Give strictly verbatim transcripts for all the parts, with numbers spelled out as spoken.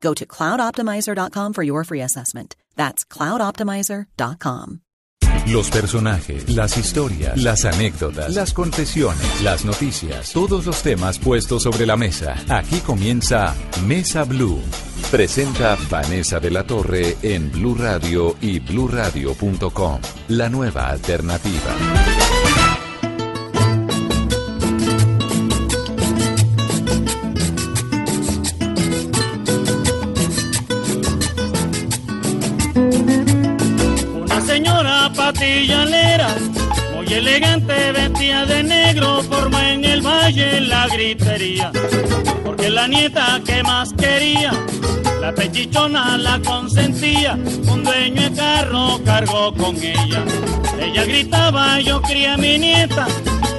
Go to cloud optimizer dot com for your free assessment. That's cloud optimizer dot com. Los personajes, las historias, las anécdotas, las confesiones, las noticias, todos los temas puestos sobre la mesa. Aquí comienza Mesa Blue. Presenta Vanessa de la Torre en Blu Radio y blu radio punto com, la nueva alternativa. Patillanera, muy elegante, vestida de negro, formó en el valle la gritería, porque la nieta que más quería, la pechichona la consentía, un dueño de carro cargó con ella. Ella gritaba, yo crié a mi nieta,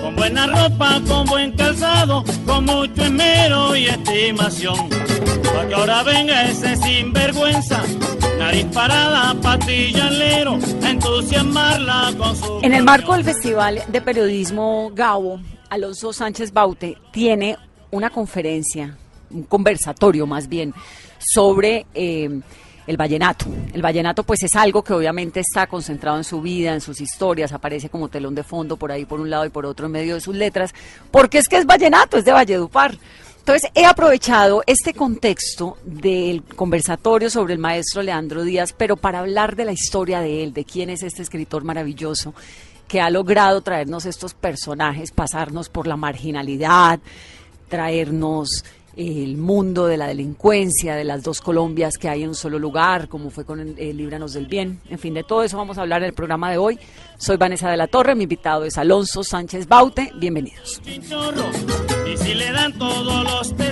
con buena ropa, con buen calzado, con mucho esmero y estimación, para que ahora venga ese sinvergüenza, nariz parada, patillanero, a entusiasmarla con su... En el marco del Festival de Periodismo Gabo, Alonso Sánchez Baute tiene una conferencia, un conversatorio más bien, sobre eh, el vallenato. El vallenato pues es algo que obviamente está concentrado en su vida, en sus historias, aparece como telón de fondo por ahí por un lado y por otro en medio de sus letras, porque es que es vallenato, es de Valledupar. Entonces he aprovechado este contexto del conversatorio sobre el maestro Leandro Díaz, pero para hablar de la historia de él, de quién es este escritor maravilloso que ha logrado traernos estos personajes, pasarnos por la marginalidad, traernos el mundo de la delincuencia, de las dos Colombias que hay en un solo lugar, como fue con el, eh, Líbranos del Bien. En fin, de todo eso vamos a hablar en el programa de hoy. Soy Vanessa de la Torre, mi invitado es Alonso Sánchez Baute. Bienvenidos.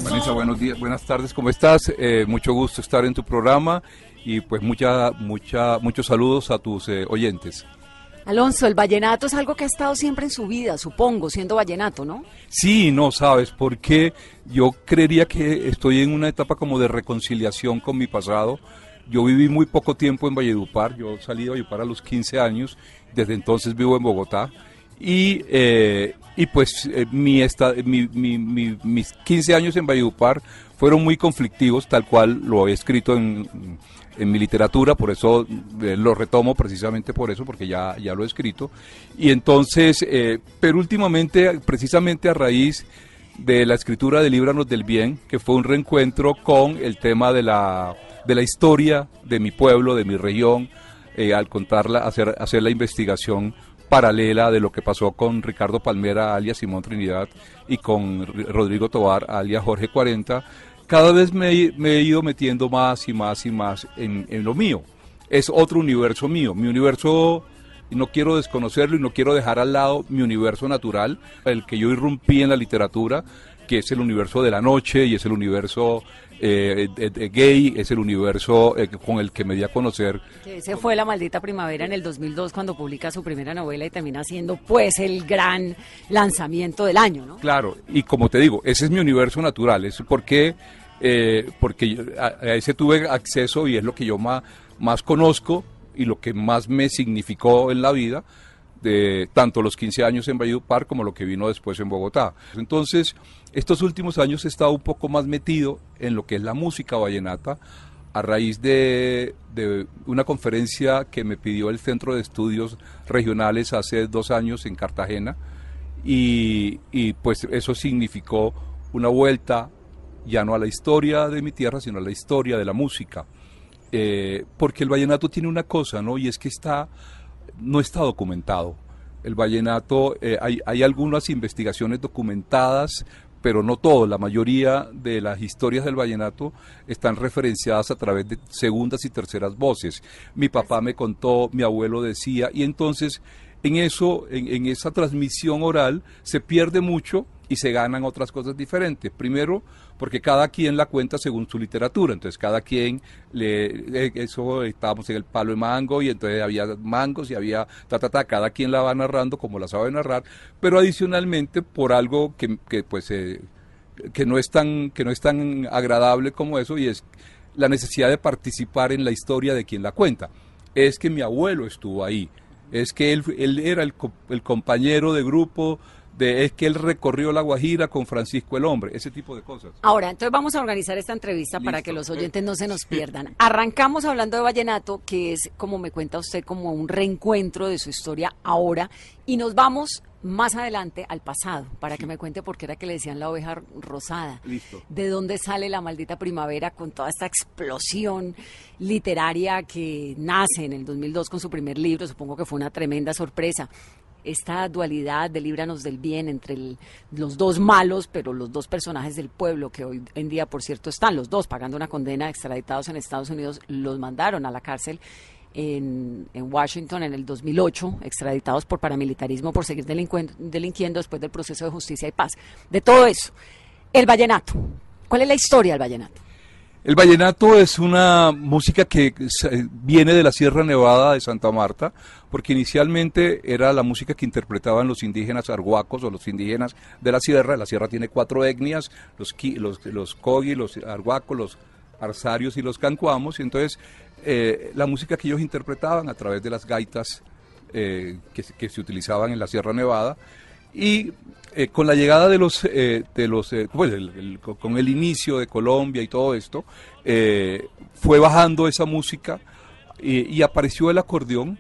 Vanessa, buenos días, buenas tardes, ¿cómo estás? Eh, mucho gusto estar en tu programa y pues mucha, mucha, muchos saludos a tus eh, oyentes. Alonso, el vallenato es algo que ha estado siempre en su vida, supongo, siendo vallenato, ¿no? Sí, no, sabes, porque yo creería que estoy en una etapa como de reconciliación con mi pasado. Yo viví muy poco tiempo en Valledupar, yo salí de Valledupar a los quince años, desde entonces vivo en Bogotá, y, eh, y pues eh, mi esta, mi, mi, mi, mis quince años en Valledupar fueron muy conflictivos, tal cual lo he escrito en... en mi literatura, por eso eh, lo retomo precisamente por eso, porque ya, ya lo he escrito. Y entonces, eh, pero últimamente, precisamente a raíz de la escritura de Líbranos del Bien, que fue un reencuentro con el tema de la, de la historia de mi pueblo, de mi región, eh, al contarla, hacer, hacer la investigación paralela de lo que pasó con Ricardo Palmera, alias Simón Trinidad, y con Rodrigo Tobar, alias Jorge cuarenta, cada vez me, me he ido metiendo más y más y más en, en lo mío. Es otro universo mío, mi universo, no quiero desconocerlo y no quiero dejar al lado mi universo natural, el que yo irrumpí en la literatura, que es el universo de la noche y es el universo eh, eh, gay, es el universo eh, con el que me di a conocer. Ese fue La Maldita Primavera en el dos mil dos cuando publica su primera novela y termina siendo pues el gran lanzamiento del año, ¿no? Claro, y como te digo, ese es mi universo natural, es porque... Eh, porque a, a ese tuve acceso y es lo que yo más, más conozco y lo que más me significó en la vida, de tanto los quince años en Valledupar como lo que vino después en Bogotá. Entonces, estos últimos años he estado un poco más metido en lo que es la música vallenata a raíz de, de una conferencia que me pidió el Centro de Estudios Regionales hace dos años en Cartagena y, y pues eso significó una vuelta ya no a la historia de mi tierra, sino a la historia de la música, eh, porque el vallenato tiene una cosa, ¿no? Y es que está no está documentado. El vallenato, eh, hay, hay algunas investigaciones documentadas, pero no todo. La mayoría de las historias del vallenato están referenciadas a través de segundas y terceras voces. Mi papá me contó, mi abuelo decía, y entonces en eso, en, en esa transmisión oral se pierde mucho y se ganan otras cosas diferentes. Primero, porque cada quien la cuenta según su literatura, entonces cada quien, le, eso estábamos en el palo de mango, y entonces había mangos y había ta, ta, ta, cada quien la va narrando como la sabe narrar, pero adicionalmente por algo que, que pues, eh, que no es tan, que no es tan agradable como eso, y es la necesidad de participar en la historia de quien la cuenta. Es que mi abuelo estuvo ahí, es que él, él era el, el compañero de grupo, de, es que él recorrió la Guajira con Francisco el Hombre, ese tipo de cosas. Ahora, entonces vamos a organizar esta entrevista. Listo. Para que los oyentes no se nos pierdan. Arrancamos hablando de vallenato, que es, como me cuenta usted, como un reencuentro de su historia ahora, y nos vamos más adelante al pasado, para sí. que me cuente por qué era que le decían la oveja rosada. Listo. De dónde sale La Maldita Primavera, con toda esta explosión literaria que nace en el dos mil dos con su primer libro. Supongo que fue una tremenda sorpresa esta dualidad de Líbranos del Bien entre el, los dos malos, pero los dos personajes del pueblo, que hoy en día, por cierto, están los dos pagando una condena, extraditados en Estados Unidos. Los mandaron a la cárcel en, en Washington en el dos mil ocho, extraditados por paramilitarismo, por seguir delinquiendo después del proceso de justicia y paz. De todo eso, el vallenato. ¿Cuál es la historia del vallenato? El vallenato es una música que viene de la Sierra Nevada de Santa Marta, porque inicialmente era la música que interpretaban los indígenas arhuacos o los indígenas de la Sierra. La Sierra tiene cuatro etnias, los Kogi, los, los, los arhuacos, los arzarios y los cancuamos. Y entonces eh, la música que ellos interpretaban a través de las gaitas eh, que, que se utilizaban en la Sierra Nevada. Y eh, con la llegada de los, eh, de los eh, pues el, el, con el inicio de Colombia y todo esto, eh, fue bajando esa música eh, y apareció el acordeón.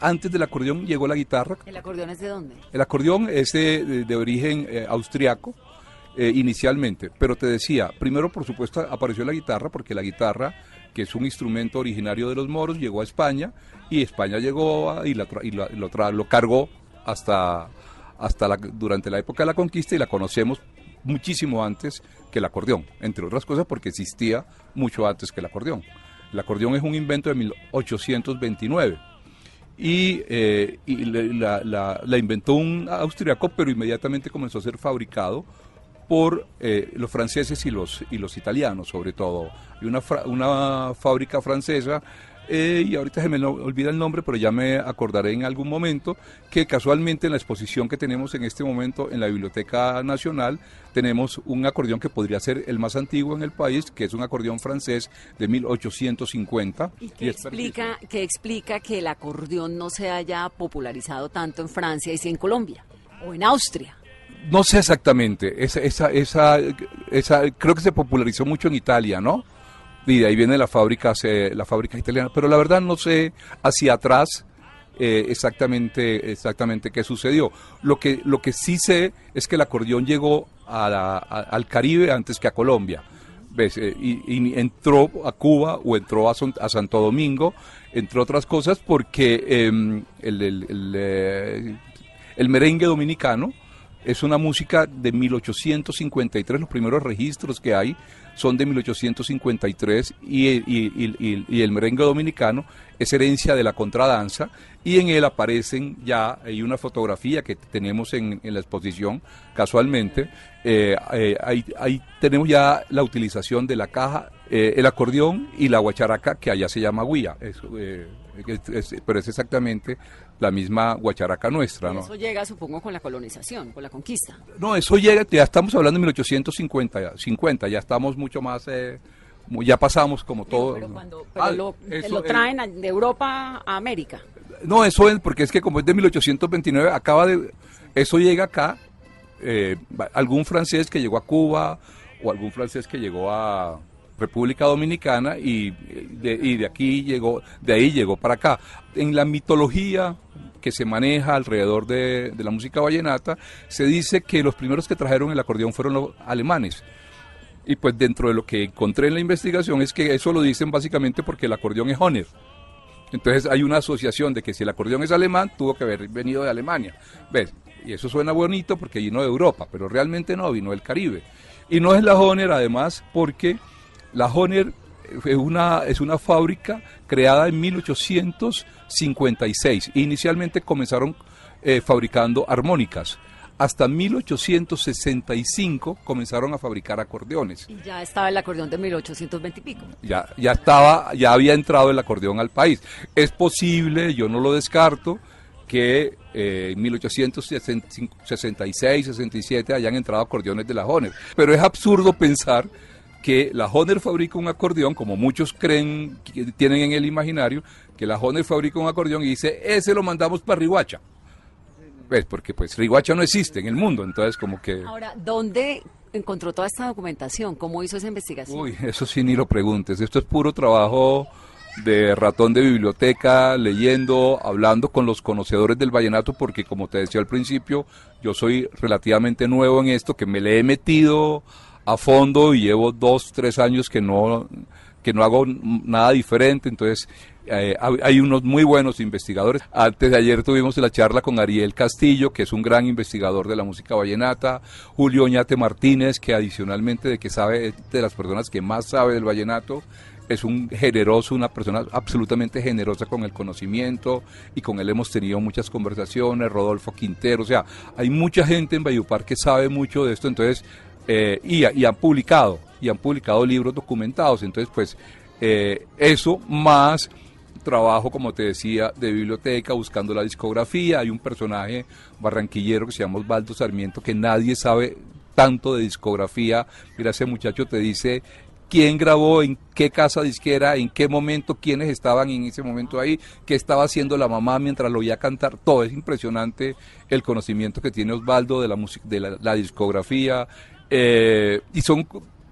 Antes del acordeón llegó la guitarra. ¿El acordeón es de dónde? El acordeón es de, de, de origen eh, austriaco eh, inicialmente, pero te decía, primero por supuesto apareció la guitarra, porque la guitarra, que es un instrumento originario de los moros, llegó a España, y España llegó a, y, la tra, y la, lo, tra, lo cargó hasta... hasta la, durante la época de la conquista, y la conocemos muchísimo antes que el acordeón, entre otras cosas porque existía mucho antes que el acordeón. El acordeón es un invento de mil ochocientos veintinueve y, eh, y la, la, la inventó un austriaco, pero inmediatamente comenzó a ser fabricado por eh, los franceses y los, y los italianos sobre todo. Hay una, una fábrica francesa, Eh, y ahorita se me olvida el nombre, pero ya me acordaré en algún momento, que casualmente en la exposición que tenemos en este momento en la Biblioteca Nacional tenemos un acordeón que podría ser el más antiguo en el país, que es un acordeón francés de mil ochocientos cincuenta. Y que, y explica, que explica que el acordeón no se haya popularizado tanto en Francia y sí en Colombia o en Austria. No sé exactamente, esa, esa, esa, esa, creo que se popularizó mucho en Italia, ¿no? Y de ahí viene la fábrica, la fábrica italiana, pero la verdad no sé hacia atrás eh, exactamente, exactamente qué sucedió. Lo que, lo que sí sé es que el acordeón llegó a la, a, al Caribe antes que a Colombia. ¿Ves? Eh, y, y entró a Cuba o entró a, Son, a Santo Domingo, entre otras cosas, porque eh, el, el, el, eh, el merengue dominicano es una música de mil ochocientos cincuenta y tres, los primeros registros que hay son de mil ochocientos cincuenta y tres, y, y, y, y, y el merengue dominicano es herencia de la contradanza, y en él aparecen ya, hay una fotografía que tenemos en, en la exposición casualmente, eh, eh, ahí, ahí tenemos ya la utilización de la caja, eh, el acordeón y la guacharaca, que allá se llama guía, eso, eh, es, es, pero es exactamente la misma guacharaca nuestra, ¿no? Eso llega, supongo, con la colonización, con la conquista. No, eso llega, ya estamos hablando de mil ochocientos cincuenta, ya estamos mucho más, eh, ya pasamos como todo. No, pero cuando, pero ah, lo, eso, lo traen eh, de Europa a América. No, eso es, porque es que como es de mil ochocientos veintinueve, acaba de, eso llega acá, eh, algún francés que llegó a Cuba, o algún francés que llegó a República Dominicana, y de, y de aquí llegó, de ahí llegó para acá. En la mitología que se maneja alrededor de, de la música vallenata, se dice que los primeros que trajeron el acordeón fueron los alemanes. Y pues dentro de lo que encontré en la investigación es que eso lo dicen básicamente porque el acordeón es Hohner. Entonces hay una asociación de que si el acordeón es alemán, tuvo que haber venido de Alemania. ¿Ves? Y eso suena bonito porque vino de Europa, pero realmente no, vino del Caribe. Y no es la Hohner, además, porque la Hohner es una, es una fábrica creada en mil ochocientos cincuenta y seis. Inicialmente comenzaron eh, fabricando armónicas. Hasta mil ochocientos sesenta y cinco comenzaron a fabricar acordeones. Y ya estaba el acordeón de mil ochocientos veinte y pico. Ya, ya estaba, ya había entrado el acordeón al país. Es posible, yo no lo descarto, que en eh, mil ochocientos sesenta y seis, sesenta y siete hayan entrado acordeones de la Hohner. Pero es absurdo pensar que la Hohner fabrica un acordeón, como muchos creen, que tienen en el imaginario, que la Hohner fabrica un acordeón y dice, ese lo mandamos para Riohacha. ¿Ves? Porque pues Riohacha no existe en el mundo, entonces como que... Ahora, ¿dónde encontró toda esta documentación? ¿Cómo hizo esa investigación? Uy, eso sí ni lo preguntes, esto es puro trabajo de ratón de biblioteca, leyendo, hablando con los conocedores del vallenato, porque como te decía al principio, yo soy relativamente nuevo en esto, que me le he metido a fondo y llevo dos, tres años que no... que no hago nada diferente, entonces eh, hay unos muy buenos investigadores. Antes de ayer tuvimos la charla con Ariel Castillo, que es un gran investigador de la música vallenata, Julio Oñate Martínez, que adicionalmente de que sabe de las personas que más sabe del vallenato, es un generoso, una persona absolutamente generosa con el conocimiento, y con él hemos tenido muchas conversaciones, Rodolfo Quintero, o sea, hay mucha gente en Valledupar que sabe mucho de esto, entonces, eh, y, y han publicado. y han publicado libros documentados, entonces pues eh, eso más trabajo, como te decía, de biblioteca, buscando la discografía. Hay un personaje barranquillero que se llama Osvaldo Sarmiento, que nadie sabe tanto de discografía. Mira, ese muchacho te dice quién grabó, en qué casa disquera, en qué momento, quiénes estaban en ese momento ahí, qué estaba haciendo la mamá mientras lo oía cantar. Todo es impresionante el conocimiento que tiene Osvaldo de la, de la, la discografía, eh, y son...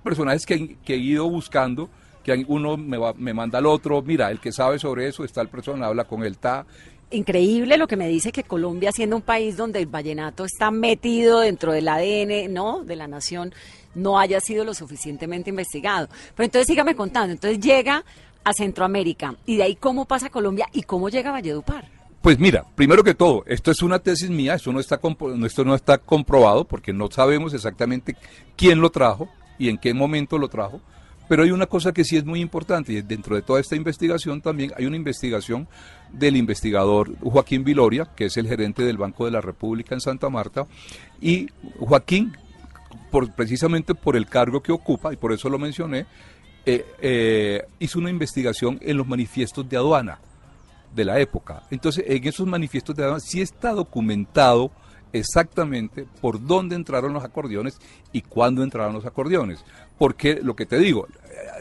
personajes que, que he ido buscando, que uno me, va, me manda al otro, mira, el que sabe sobre eso, está el persona, habla con él, está... Increíble lo que me dice, que Colombia, siendo un país donde el vallenato está metido dentro del A D N, ¿no?, de la nación, no haya sido lo suficientemente investigado. Pero entonces sígame contando, entonces llega a Centroamérica, y de ahí cómo pasa Colombia y cómo llega a Valledupar. Pues mira, primero que todo, esto es una tesis mía, esto no está, esto no está comprobado, porque no sabemos exactamente quién lo trajo y en qué momento lo trajo, pero hay una cosa que sí es muy importante, y dentro de toda esta investigación también hay una investigación del investigador Joaquín Viloria, que es el gerente del Banco de la República en Santa Marta, y Joaquín, por, precisamente por el cargo que ocupa, y por eso lo mencioné, eh, eh, hizo una investigación en los manifiestos de aduana de la época. Entonces, en esos manifiestos de aduana sí está documentado exactamente por dónde entraron los acordeones y cuándo entraron los acordeones, porque lo que te digo,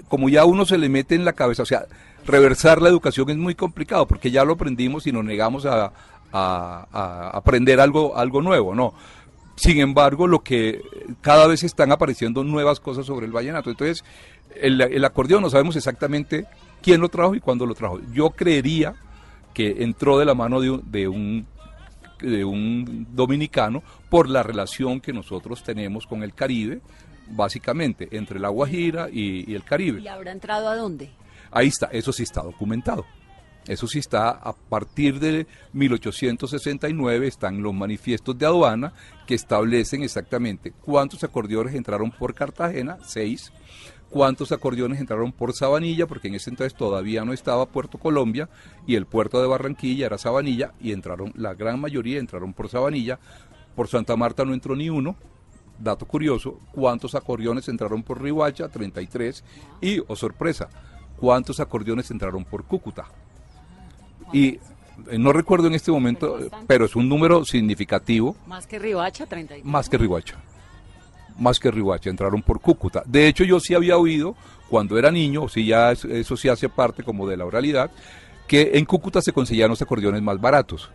como ya uno se le mete en la cabeza, o sea, reversar la educación es muy complicado, porque ya lo aprendimos y nos negamos a, a, a aprender algo, algo nuevo, ¿no? Sin embargo, lo que cada vez están apareciendo nuevas cosas sobre el vallenato. Entonces, el, el acordeón no sabemos exactamente quién lo trajo y cuándo lo trajo. Yo creería que entró de la mano de un, de un de un dominicano, por la relación que nosotros tenemos con el Caribe, básicamente, entre la Guajira y, y el Caribe. ¿Y habrá entrado a dónde? Ahí está, eso sí está documentado. Eso sí está, a partir de mil ochocientos sesenta y nueve están los manifiestos de aduana que establecen exactamente cuántos acordeones entraron por Cartagena, seis, cuántos acordeones entraron por Sabanilla, porque en ese entonces todavía no estaba Puerto Colombia y el puerto de Barranquilla era Sabanilla, y entraron, la gran mayoría entraron por Sabanilla. Por Santa Marta no entró ni uno. Dato curioso, cuántos acordeones entraron por Riohacha, treinta y tres, y, oh sorpresa, cuántos acordeones entraron por Cúcuta. Y no recuerdo en este momento, pero es un número significativo. Más que Riohacha, treinta y tres. Más que Riohacha. Más que Riohacha, entraron por Cúcuta. De hecho, yo sí había oído, cuando era niño, o si ya eso sí hace parte como de la oralidad, que en Cúcuta se conseguían los acordeones más baratos.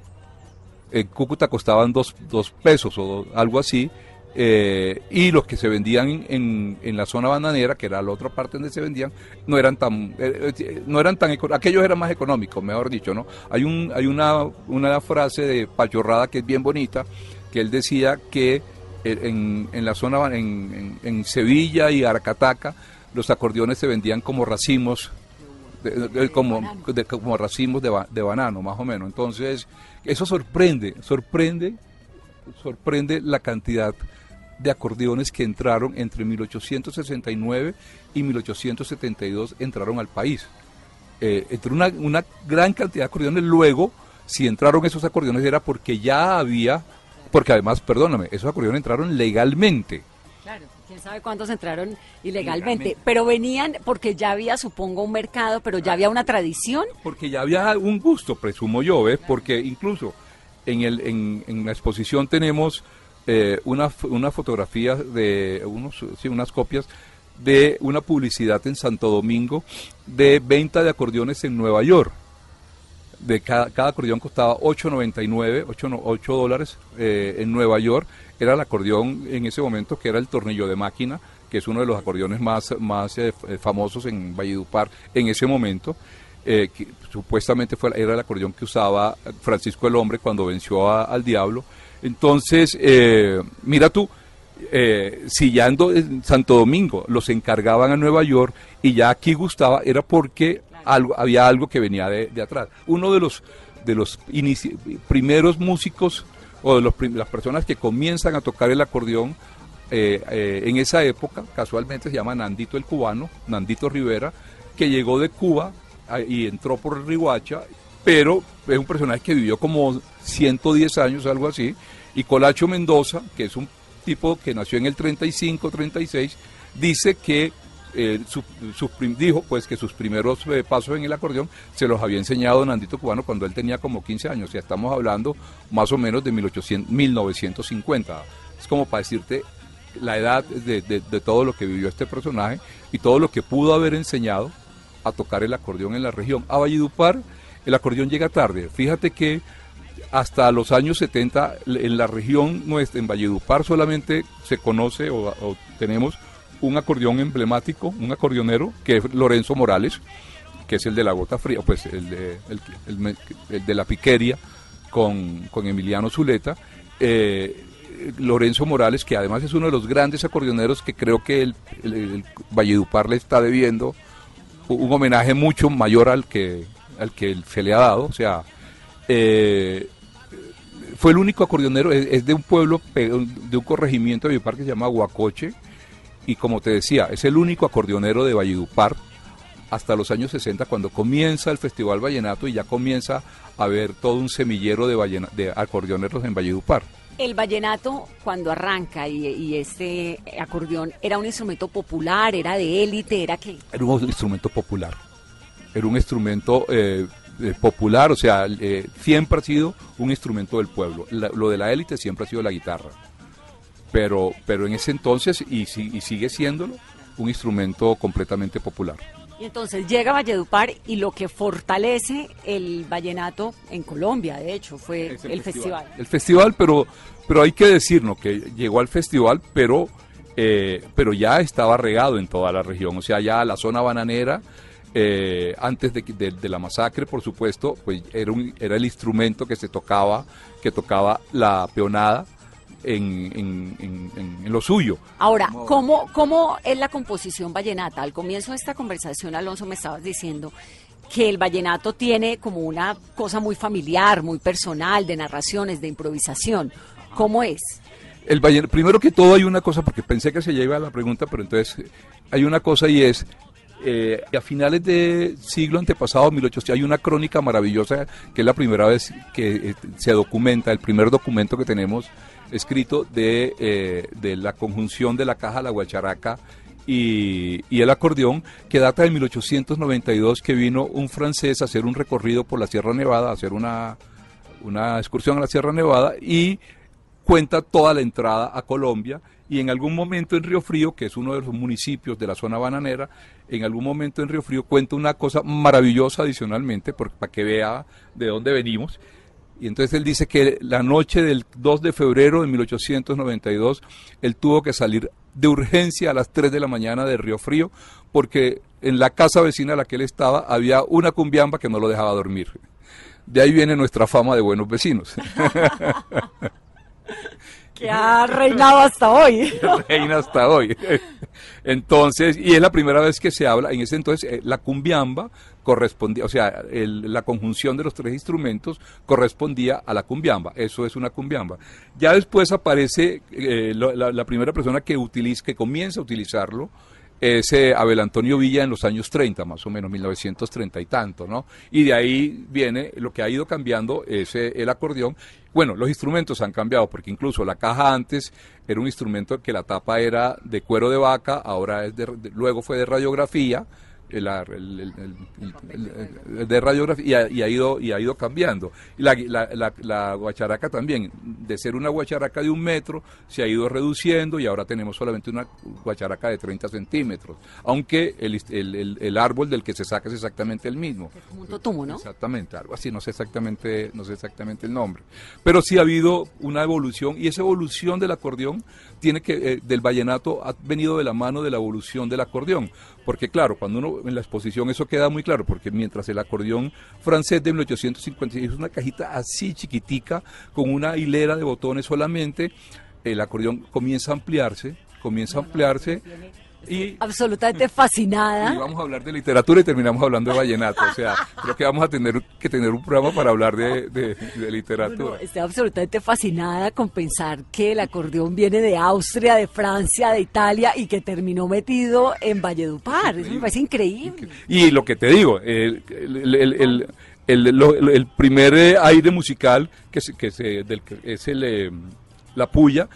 En Cúcuta costaban dos, dos pesos o dos, algo así, eh, y los que se vendían en, en la zona bananera, que era la otra parte donde se vendían, no eran tan, eh, no eran tan, aquellos eran más económicos, mejor dicho, ¿no? Hay un, hay una, una frase de Pachorrada que es bien bonita, que él decía que En, en la zona, en, en, en Sevilla y Aracataca, los acordeones se vendían como racimos de, de, como, de, como racimos de, de banano, más o menos. Entonces, eso sorprende, sorprende, sorprende la cantidad de acordeones que entraron entre mil ochocientos sesenta y nueve y mil ochocientos setenta y dos, entraron al país. Eh, entre una, una gran cantidad de acordeones. Luego, si entraron esos acordeones era porque ya había, porque además, perdóname, esos acordeones entraron legalmente. Claro, quién sabe cuántos entraron ilegalmente, legalmente. Pero venían porque ya había, supongo, un mercado, pero ya había una tradición. Porque ya había un gusto, presumo yo, ¿ves? Claro. Porque incluso en, el, en, en la exposición tenemos eh, una, una fotografía de unos, sí, unas copias de una publicidad en Santo Domingo de venta de acordeones en Nueva York. De cada, cada acordeón costaba ocho noventa y nueve, ocho dólares eh, en Nueva York. Era el acordeón en ese momento que era el tornillo de máquina, que es uno de los acordeones más, más eh, famosos en Valledupar en ese momento. Eh, que supuestamente fue, era el acordeón que usaba Francisco el Hombre cuando venció a, al diablo. Entonces, eh, mira tú, eh, si ya en, do, en Santo Domingo los encargaban a Nueva York y ya aquí gustaba, era porque algo, había algo que venía de, de atrás. Uno de los, de los inici, primeros músicos o de los, las personas que comienzan a tocar el acordeón eh, eh, en esa época, casualmente se llama Nandito el Cubano, Nandito Rivera, que llegó de Cuba eh, y entró por Riohacha, pero es un personaje que vivió como ciento diez años, algo así, y Colacho Mendoza, que es un tipo que nació en el treinta y cinco, treinta y seis, dice que Eh, su, su, dijo pues que sus primeros eh, pasos en el acordeón se los había enseñado Nandito Cubano cuando él tenía como quince años, ya estamos hablando más o menos de mil novecientos cincuenta, es como para decirte la edad de, de, de todo lo que vivió este personaje y todo lo que pudo haber enseñado a tocar el acordeón en la región. A Valledupar el acordeón llega tarde, fíjate que hasta los años setenta en la región nuestra, en Valledupar solamente se conoce o, o tenemos un acordeón emblemático, un acordeonero, que es Lorenzo Morales, que es el de la gota fría, pues el de, el, el, el de la piquería con, con Emiliano Zuleta. Eh, Lorenzo Morales, que además es uno de los grandes acordeoneros que creo que el, el, el Valledupar le está debiendo un homenaje mucho mayor al que, al que se le ha dado. O sea, eh, fue el único acordeonero, es, es de un pueblo, de un corregimiento de Valledupar que se llama Huacoche. Y como te decía, es el único acordeonero de Valledupar hasta los años sesenta, cuando comienza el Festival Vallenato y ya comienza a haber todo un semillero de, vallena, de acordeoneros en Valledupar. El vallenato, cuando arranca, y, y este acordeón, ¿era un instrumento popular, era de élite, era qué? Era un instrumento popular, era un instrumento eh, popular, o sea, eh, siempre ha sido un instrumento del pueblo. La, lo de la élite siempre ha sido la guitarra. Pero, pero en ese entonces, y, y sigue siéndolo, un instrumento completamente popular. Y entonces llega Valledupar y lo que fortalece el vallenato en Colombia, de hecho, fue el, el festival. festival. El festival, pero, pero hay que decirnos que llegó al festival, pero, eh, pero ya estaba regado en toda la región, o sea, ya la zona bananera, eh, antes de, de, de la masacre, por supuesto, pues era, un, era el instrumento que se tocaba, que tocaba la peonada, En, en, en, en lo suyo. Ahora, ¿cómo, ¿cómo es la composición vallenata? Al comienzo de esta conversación, Alonso, me estabas diciendo que el vallenato tiene como una cosa muy familiar, muy personal, de narraciones, de improvisación. ¿Cómo es? El vallenato, primero que todo hay una cosa, porque pensé que se lleva a la pregunta, pero entonces hay una cosa y es, eh, a finales del siglo antepasado, mil ochocientos, hay una crónica maravillosa que es la primera vez que eh, se documenta, el primer documento que tenemos escrito de, eh, de la conjunción de la caja, la guacharaca y, y el acordeón, que data de mil ochocientos noventa y dos, que vino un francés a hacer un recorrido por la Sierra Nevada, a hacer una, una excursión a la Sierra Nevada, y cuenta toda la entrada a Colombia, y en algún momento en Río Frío, que es uno de los municipios de la zona bananera, en algún momento en Río Frío cuenta una cosa maravillosa adicionalmente, porque, para que vea de dónde venimos. Y entonces él dice que la noche del dos de febrero de mil ochocientos noventa y dos, él tuvo que salir de urgencia a las tres de la mañana de Río Frío, porque en la casa vecina a la que él estaba había una cumbiamba que no lo dejaba dormir. De ahí viene nuestra fama de buenos vecinos. Que ha reinado hasta hoy. Reina hasta hoy. Entonces, y es la primera vez que se habla, en ese entonces, la cumbiamba correspondía, o sea, el, la conjunción de los tres instrumentos correspondía a la cumbiamba. Eso es una cumbiamba. Ya después aparece eh, la, la primera persona que utiliza, que comienza a utilizarlo, es eh, Abel Antonio Villa en los años treinta, más o menos, mil novecientos treinta y tanto, ¿no? Y de ahí viene lo que ha ido cambiando, es eh, el acordeón. Bueno, los instrumentos han cambiado, porque incluso la caja antes era un instrumento que la tapa era de cuero de vaca, ahora es de, de, luego fue de radiografía, el, el, el, el, el, el de radiografía, y ha, y ha ido y ha ido cambiando. La, la, la, la guacharaca también, de ser una guacharaca de un metro, se ha ido reduciendo y ahora tenemos solamente una guacharaca de treinta centímetros, aunque el, el, el, el árbol del que se saca es exactamente el mismo. Es como un totumo, ¿no? Exactamente, algo así, no sé exactamente, no sé exactamente el nombre. Pero sí ha habido una evolución, y esa evolución del acordeón tiene que, eh, del vallenato ha venido de la mano de la evolución del acordeón, porque claro, cuando uno en la exposición eso queda muy claro, porque mientras el acordeón francés de mil ochocientos cincuenta y seis es una cajita así chiquitica con una hilera de botones solamente, el acordeón comienza a ampliarse, comienza bueno, a ampliarse y absolutamente fascinada. Y vamos a hablar de literatura y terminamos hablando de vallenato, o sea, creo que vamos a tener que tener un programa para hablar de, de, de literatura. Bueno, estoy absolutamente fascinada con pensar que el acordeón viene de Austria, de Francia, de Italia y que terminó metido en Valledupar, eso me parece increíble. Y lo que te digo, el... el, el, el El, lo, el primer aire musical que, se, que, se, del, que es el, eh, la puya.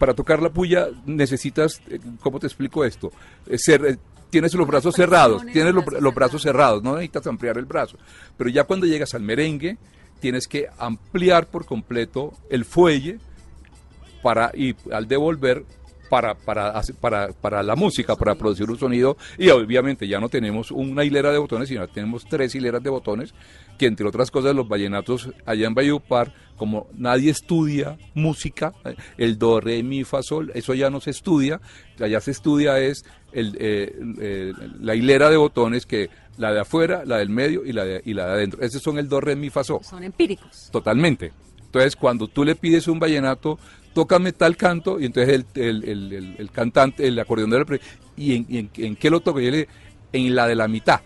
Para tocar la puya necesitas, eh, ¿cómo te explico esto? Eh, ser, eh, tienes los brazos cerrados, tienes los, los brazos cerrados, no necesitas ampliar el brazo. Pero ya cuando llegas al merengue, tienes que ampliar por completo el fuelle para, y al devolver, Para, para, para, para la música, para producir un sonido, y obviamente ya no tenemos una hilera de botones, sino tenemos tres hileras de botones, que entre otras cosas los vallenatos allá en Valledupar, como nadie estudia música, el do, re, mi, fa, sol, eso ya no se estudia, allá se estudia es el, eh, eh, la hilera de botones, que la de afuera, la del medio y la de, y la de adentro, esos son el do, re, mi, fa, sol. Son empíricos. Totalmente. Entonces, cuando tú le pides un vallenato, tócame tal canto, y entonces el, el, el, el, el cantante, el acordeonero, ¿y en, en, en qué lo toca? Yo le, en la de la mitad.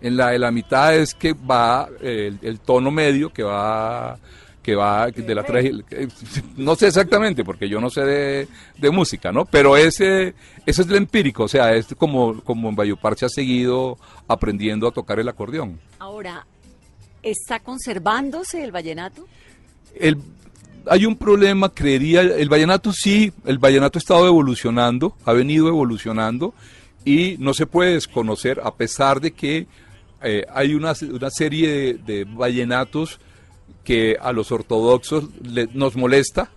En la de la mitad es que va el, el tono medio, que va que va de la tres, no sé exactamente, porque yo no sé de, de música, ¿no? Pero ese, ese es el empírico, o sea, es como, como en Valledupar se ha seguido aprendiendo a tocar el acordeón. Ahora, ¿está conservándose el vallenato? El, hay un problema, creería, el, el vallenato sí, el vallenato ha estado evolucionando, ha venido evolucionando y no se puede desconocer, a pesar de que eh, hay una, una serie de, de vallenatos que a los ortodoxos le, nos molesta,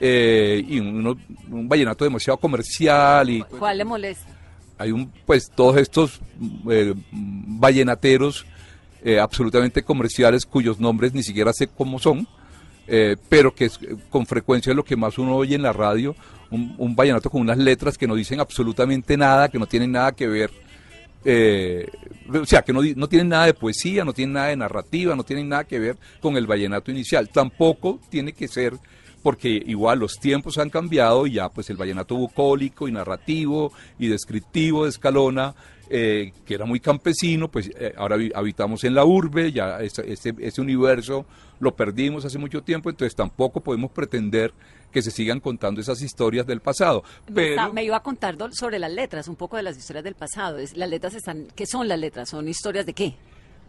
eh, y uno, un vallenato demasiado comercial. Y ¿cuál le molesta? Hay un, pues todos estos eh, vallenateros eh, absolutamente comerciales cuyos nombres ni siquiera sé cómo son. Eh, pero que es, con frecuencia es lo que más uno oye en la radio, un, un vallenato con unas letras que no dicen absolutamente nada, que no tienen nada que ver, eh, o sea, que no, no tienen nada de poesía, no tienen nada de narrativa, no tienen nada que ver con el vallenato inicial. Tampoco tiene que ser, porque igual los tiempos han cambiado y ya pues el vallenato bucólico y narrativo y descriptivo de Escalona, eh, que era muy campesino, pues eh, ahora habitamos en la urbe, ya ese, ese, ese universo lo perdimos hace mucho tiempo, entonces tampoco podemos pretender que se sigan contando esas historias del pasado. Pero... Me iba a contar sobre las letras, un poco de las historias del pasado. Las letras están, ¿qué son las letras? ¿Son historias de qué?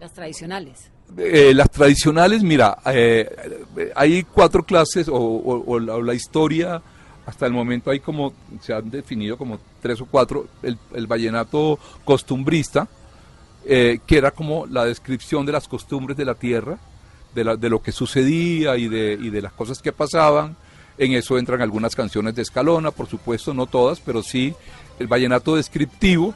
Las tradicionales. Eh, las tradicionales, mira, eh, hay cuatro clases, o, o, o, la, o la historia, hasta el momento hay como, se han definido como tres o cuatro, el, el vallenato costumbrista, eh, que era como la descripción de las costumbres de la tierra, de, la, de lo que sucedía y de, y de las cosas que pasaban. En eso entran algunas canciones de Escalona, por supuesto, no todas, pero sí el vallenato descriptivo,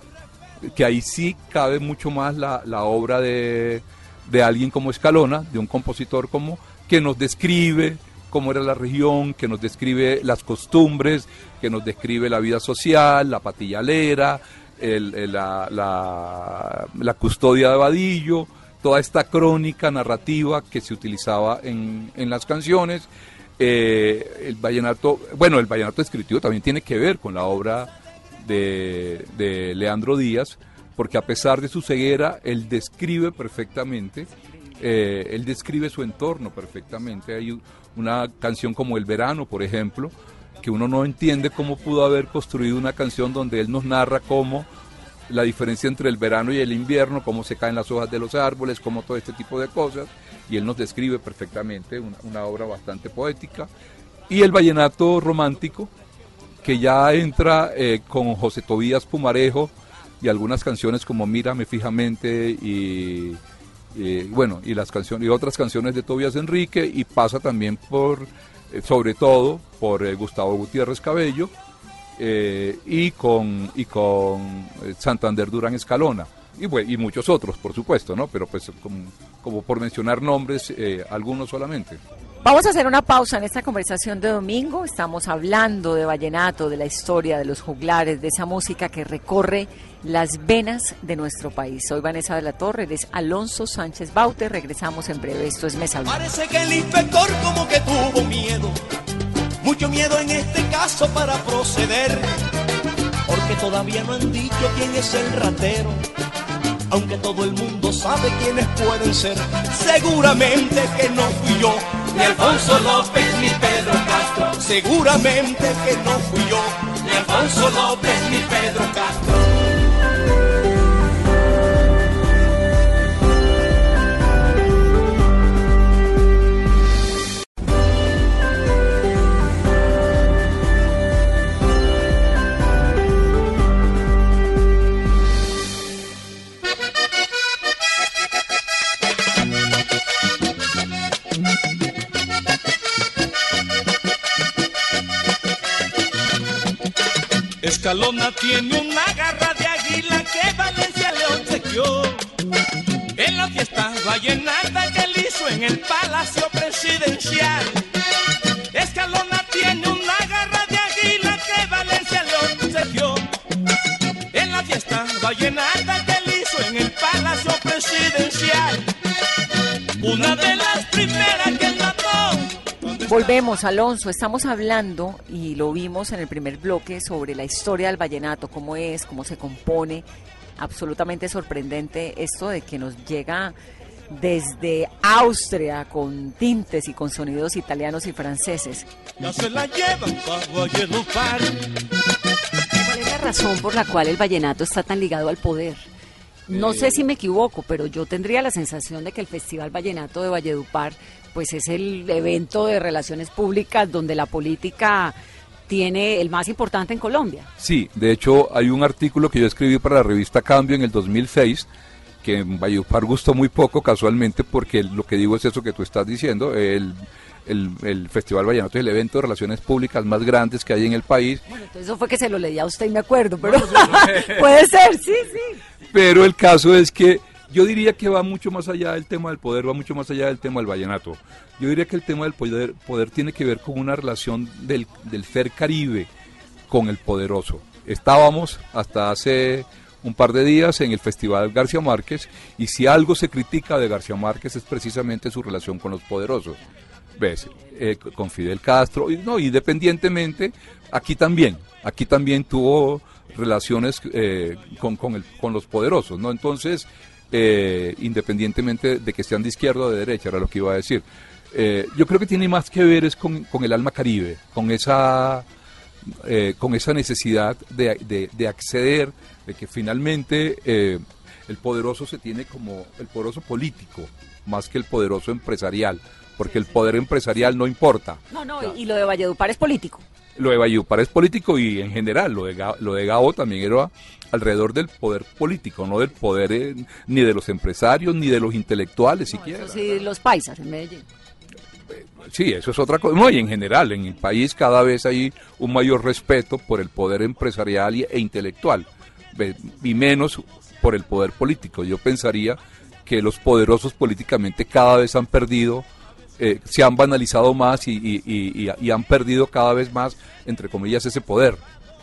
que ahí sí cabe mucho más la, la obra de, de alguien como Escalona, de un compositor como, que nos describe cómo era la región, que nos describe las costumbres, que nos describe la vida social, la patillalera, el, el, la, la, la custodia de Vadillo, toda esta crónica narrativa que se utilizaba en, en las canciones. Eh, el vallenato, bueno, el vallenato descriptivo también tiene que ver con la obra de, de Leandro Díaz, porque a pesar de su ceguera, él describe perfectamente, eh, él describe su entorno perfectamente. Hay una canción como El Verano, por ejemplo, que uno no entiende cómo pudo haber construido una canción donde él nos narra cómo la diferencia entre el verano y el invierno, cómo se caen las hojas de los árboles, cómo todo este tipo de cosas, y él nos describe perfectamente una, una obra bastante poética. Y el vallenato romántico, que ya entra eh, con José Tobías Pumarejo y algunas canciones como Mírame fijamente y, y bueno, y las canciones y otras canciones de Tobías Enrique, y pasa también por eh, sobre todo por eh, Gustavo Gutiérrez Cabello, Eh, y con y con Santander Durán Escalona y, bueno, y muchos otros, por supuesto, ¿no? Pero pues como, como por mencionar nombres, eh, algunos solamente. Vamos a hacer una pausa en esta conversación de domingo. Estamos hablando de vallenato, de la historia de los juglares, de esa música que recorre las venas de nuestro país. Soy Vanessa de la Torre, él es Alonso Sánchez Baute. Regresamos en breve, esto es Mesa Blue. Parece que el inspector como que tuvo miedo, mucho miedo en este caso para proceder, porque todavía no han dicho quién es el ratero, aunque todo el mundo sabe quiénes pueden ser. Seguramente que no fui yo, ni Alfonso López ni Pedro Castro. Seguramente que no fui yo, ni Alfonso López ni Pedro Castro. Escalona tiene una garra de águila que Valencia le obsequió en la fiesta vallenata que él hizo en el Palacio Presidencial. Escalona tiene una garra de águila que Valencia le obsequió en la fiesta vallenata que él hizo en el Palacio Presidencial. Una de las primeras que él mató. Volvemos, Alonso, estamos hablando, y lo vimos en el primer bloque, sobre la historia del vallenato, cómo es, cómo se compone. Absolutamente sorprendente esto de que nos llega desde Austria con tintes y con sonidos italianos y franceses. Ya se la llevan para Valledupar. ¿Cuál es la razón por la cual el vallenato está tan ligado al poder? No sé si me equivoco, pero yo tendría la sensación de que el Festival Vallenato de Valledupar pues es el evento de relaciones públicas donde la política tiene el más importante en Colombia. Sí, de hecho hay un artículo que yo escribí para la revista Cambio en el dos mil seis, que en Valledupar gustó muy poco casualmente, porque lo que digo es eso que tú estás diciendo, el... El, el Festival Vallenato es el evento de relaciones públicas más grandes que hay en el país. Bueno, entonces eso fue que se lo leía a usted y me acuerdo, pero puede ser, sí, sí. Pero el caso es que yo diría que va mucho más allá del tema del poder, va mucho más allá del tema del vallenato. Yo diría que el tema del poder, poder tiene que ver con una relación del, del ser Caribe con el poderoso. Estábamos hasta hace un par de días en el Festival García Márquez, y si algo se critica de García Márquez es precisamente su relación con los poderosos. Ves, eh, con Fidel Castro, y no, independientemente, aquí también, aquí también tuvo relaciones eh, con, con, el, con los poderosos, ¿no? Entonces, eh, independientemente de que sean de izquierda o de derecha, era lo que iba a decir. Eh, yo creo que tiene más que ver es con, con el alma caribe, con esa, eh, con esa necesidad de, de, de acceder, de que finalmente eh, el poderoso se tiene como el poderoso político, más que el poderoso empresarial, porque el poder empresarial no importa. No, no, claro. Y lo de Valledupar es político. Lo de Valledupar es político, y en general lo de, lo de Gabo también era alrededor del poder político, no del poder eh, ni de los empresarios, ni de los intelectuales, no, siquiera. Eso sí, ¿verdad? Los paisas en Medellín. Sí, eso es otra cosa. No, y en general, en el país cada vez hay un mayor respeto por el poder empresarial y, e intelectual, y menos por el poder político. Yo pensaría que los poderosos políticamente cada vez han perdido... Eh, se han banalizado más y, y, y, y han perdido cada vez más, entre comillas, ese poder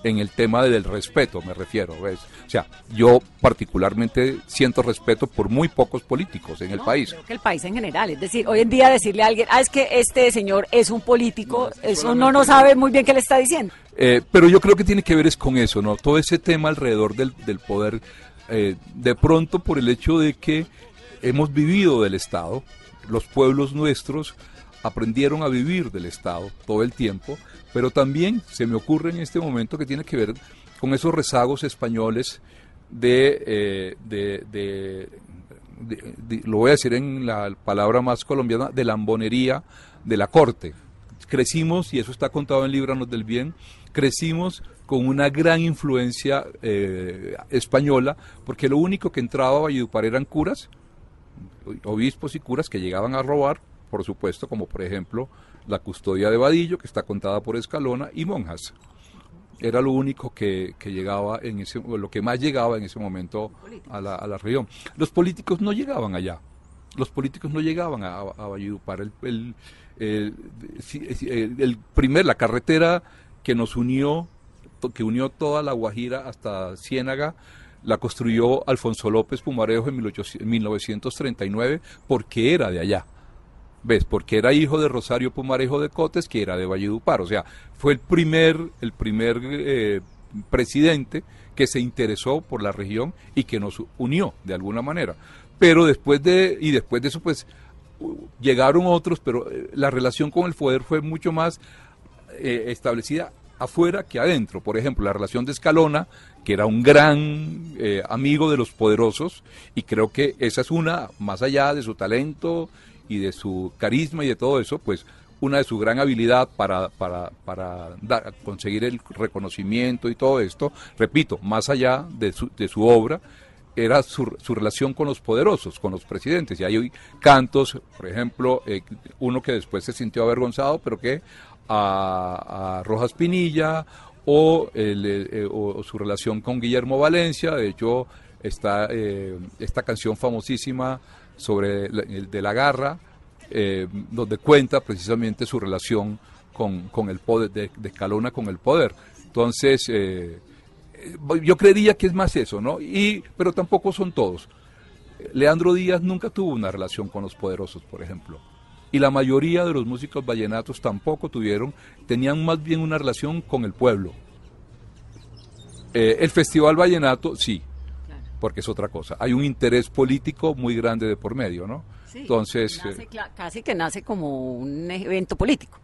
en el tema del respeto, me refiero, ¿ves? O sea, yo particularmente siento respeto por muy pocos políticos en el no, país. Creo que el país en general, es decir, hoy en día decirle a alguien, ah, es que este señor es un político, no, eso uno no sabe muy bien qué le está diciendo. Eh, pero yo creo que tiene que ver es con eso, ¿no? Todo ese tema alrededor del, del poder eh, de pronto por el hecho de que hemos vivido del Estado, los pueblos nuestros aprendieron a vivir del Estado todo el tiempo, pero también se me ocurre en este momento que tiene que ver con esos rezagos españoles de, eh, de, de, de, de, lo voy a decir en la palabra más colombiana, de lambonería de la corte. Crecimos, y eso está contado en Líbranos del Bien, crecimos con una gran influencia eh, española, porque lo único que entraba a Valledupar eran curas, obispos y curas que llegaban a robar, por supuesto, como por ejemplo la custodia de Vadillo, que está contada por Escalona, y monjas. Era lo único que, que llegaba en ese, lo que más llegaba en ese momento a la, a la región. Los políticos no llegaban allá, los políticos no llegaban a, a Valledupar. El, el, el, el, el primer, la carretera que nos unió, que unió toda la Guajira hasta Ciénaga, la construyó Alfonso López Pumarejo en mil novecientos treinta y nueve, porque era de allá. ¿Ves? Porque era hijo de Rosario Pumarejo de Cotes, que era de Valledupar. O sea, fue el primer, el primer eh, presidente que se interesó por la región y que nos unió de alguna manera. Pero después de, y después de eso, pues, llegaron otros, pero la relación con el poder fue mucho más eh, establecida afuera que adentro. Por ejemplo, la relación de Escalona, que era un gran eh, amigo de los poderosos, y creo que esa es una, más allá de su talento y de su carisma y de todo eso, pues una de su gran habilidad para, para, para dar, conseguir el reconocimiento y todo esto, repito, más allá de su, de su obra, era su, su relación con los poderosos, con los presidentes. Y hay cantos, por ejemplo, eh, uno que después se sintió avergonzado, pero que a, a Rojas Pinilla, o, el, eh, o su relación con Guillermo Valencia. De hecho, está eh, esta canción famosísima sobre la, el de la garra, eh, donde cuenta precisamente su relación con, con el poder, de, de Escalona con el poder. Entonces, eh, yo creería que es más eso, ¿no? Y, pero tampoco son todos. Leandro Díaz nunca tuvo una relación con los poderosos, por ejemplo. Y la mayoría de los músicos vallenatos tampoco tuvieron, tenían más bien una relación con el pueblo. Eh, el Festival Vallenato, sí, porque es otra cosa. Hay un interés político muy grande de por medio, ¿no? Sí, entonces nace, eh, casi que nace como un evento político.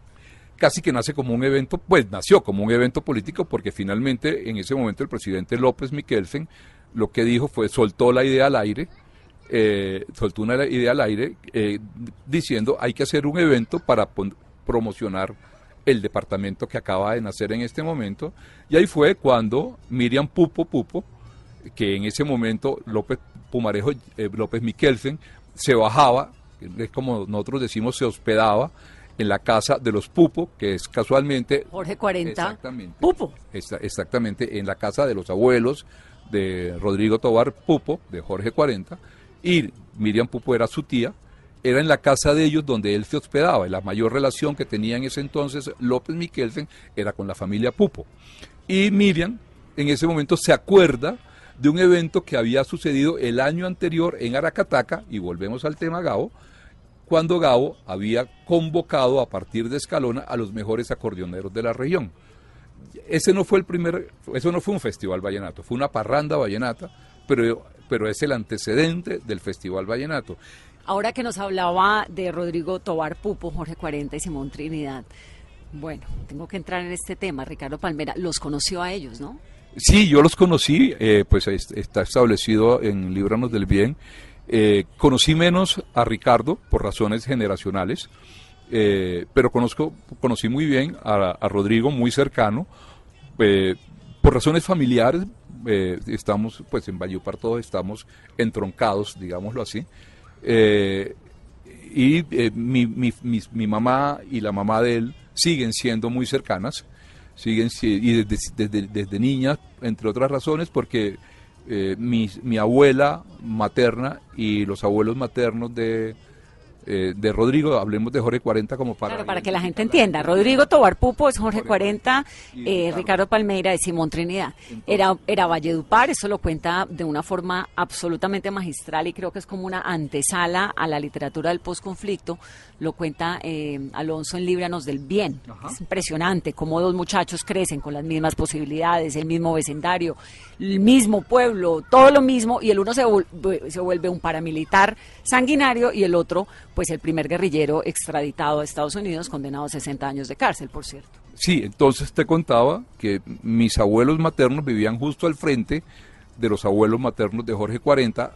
Casi que nace como un evento, pues nació como un evento político, porque finalmente en ese momento el presidente López Michelsen lo que dijo fue, soltó la idea al aire, eh, soltó una idea al aire eh, diciendo hay que hacer un evento para promocionar el departamento que acaba de nacer en este momento. Y ahí fue cuando Miriam Pupo Pupo, que en ese momento López Pumarejo, eh, López Michelsen, se bajaba, es como nosotros decimos, se hospedaba en la casa de los Pupo, que es casualmente... Jorge cuarenta, exactamente, Pupo. Esta, exactamente, en la casa de los abuelos de Rodrigo Tobar Pupo, de Jorge cuarenta, y Miriam Pupo era su tía, era en la casa de ellos donde él se hospedaba, y la mayor relación que tenía en ese entonces López Michelsen era con la familia Pupo. Y Miriam, en ese momento, se acuerda de un evento que había sucedido el año anterior en Aracataca, y volvemos al tema Gabo, cuando Gabo había convocado a partir de Escalona a los mejores acordeoneros de la región. Ese no fue el primer, eso no fue un festival vallenato, fue una parranda vallenata, pero, pero es el antecedente del festival vallenato. Ahora que nos hablaba de Rodrigo Tobar Pupo, Jorge cuarenta y Simón Trinidad, bueno, tengo que entrar en este tema, Ricardo Palmera, los conoció a ellos, ¿no? Sí, yo los conocí, eh, pues está establecido en Líbranos del Bien. Eh, conocí menos a Ricardo por razones generacionales, eh, pero conozco, conocí muy bien a, a Rodrigo, muy cercano, eh, por razones familiares. Eh, estamos, pues en Valledupar todos estamos entroncados, digámoslo así, eh, y eh, mi, mi, mi, mi mamá y la mamá de él siguen siendo muy cercanas. Siguen, y desde, desde, desde niña, entre otras razones, porque eh, mi, mi abuela materna y los abuelos maternos de, Eh, de Rodrigo, hablemos de Jorge cuarenta como para... Claro, para que la gente entienda, Rodrigo Tobar Pupo es Jorge cuarenta, eh, Ricardo Palmera es Simón Trinidad, era, era Valledupar, eso lo cuenta de una forma absolutamente magistral y creo que es como una antesala a la literatura del posconflicto, lo cuenta eh, Alonso en Líbranos del Bien. Ajá. Es impresionante cómo dos muchachos crecen con las mismas posibilidades, el mismo vecindario, el mismo pueblo, todo lo mismo, y el uno se, se vuelve un paramilitar sanguinario y el otro pues el primer guerrillero extraditado a Estados Unidos, condenado a sesenta años de cárcel, por cierto. Sí, entonces te contaba que mis abuelos maternos vivían justo al frente de los abuelos maternos de Jorge cuarenta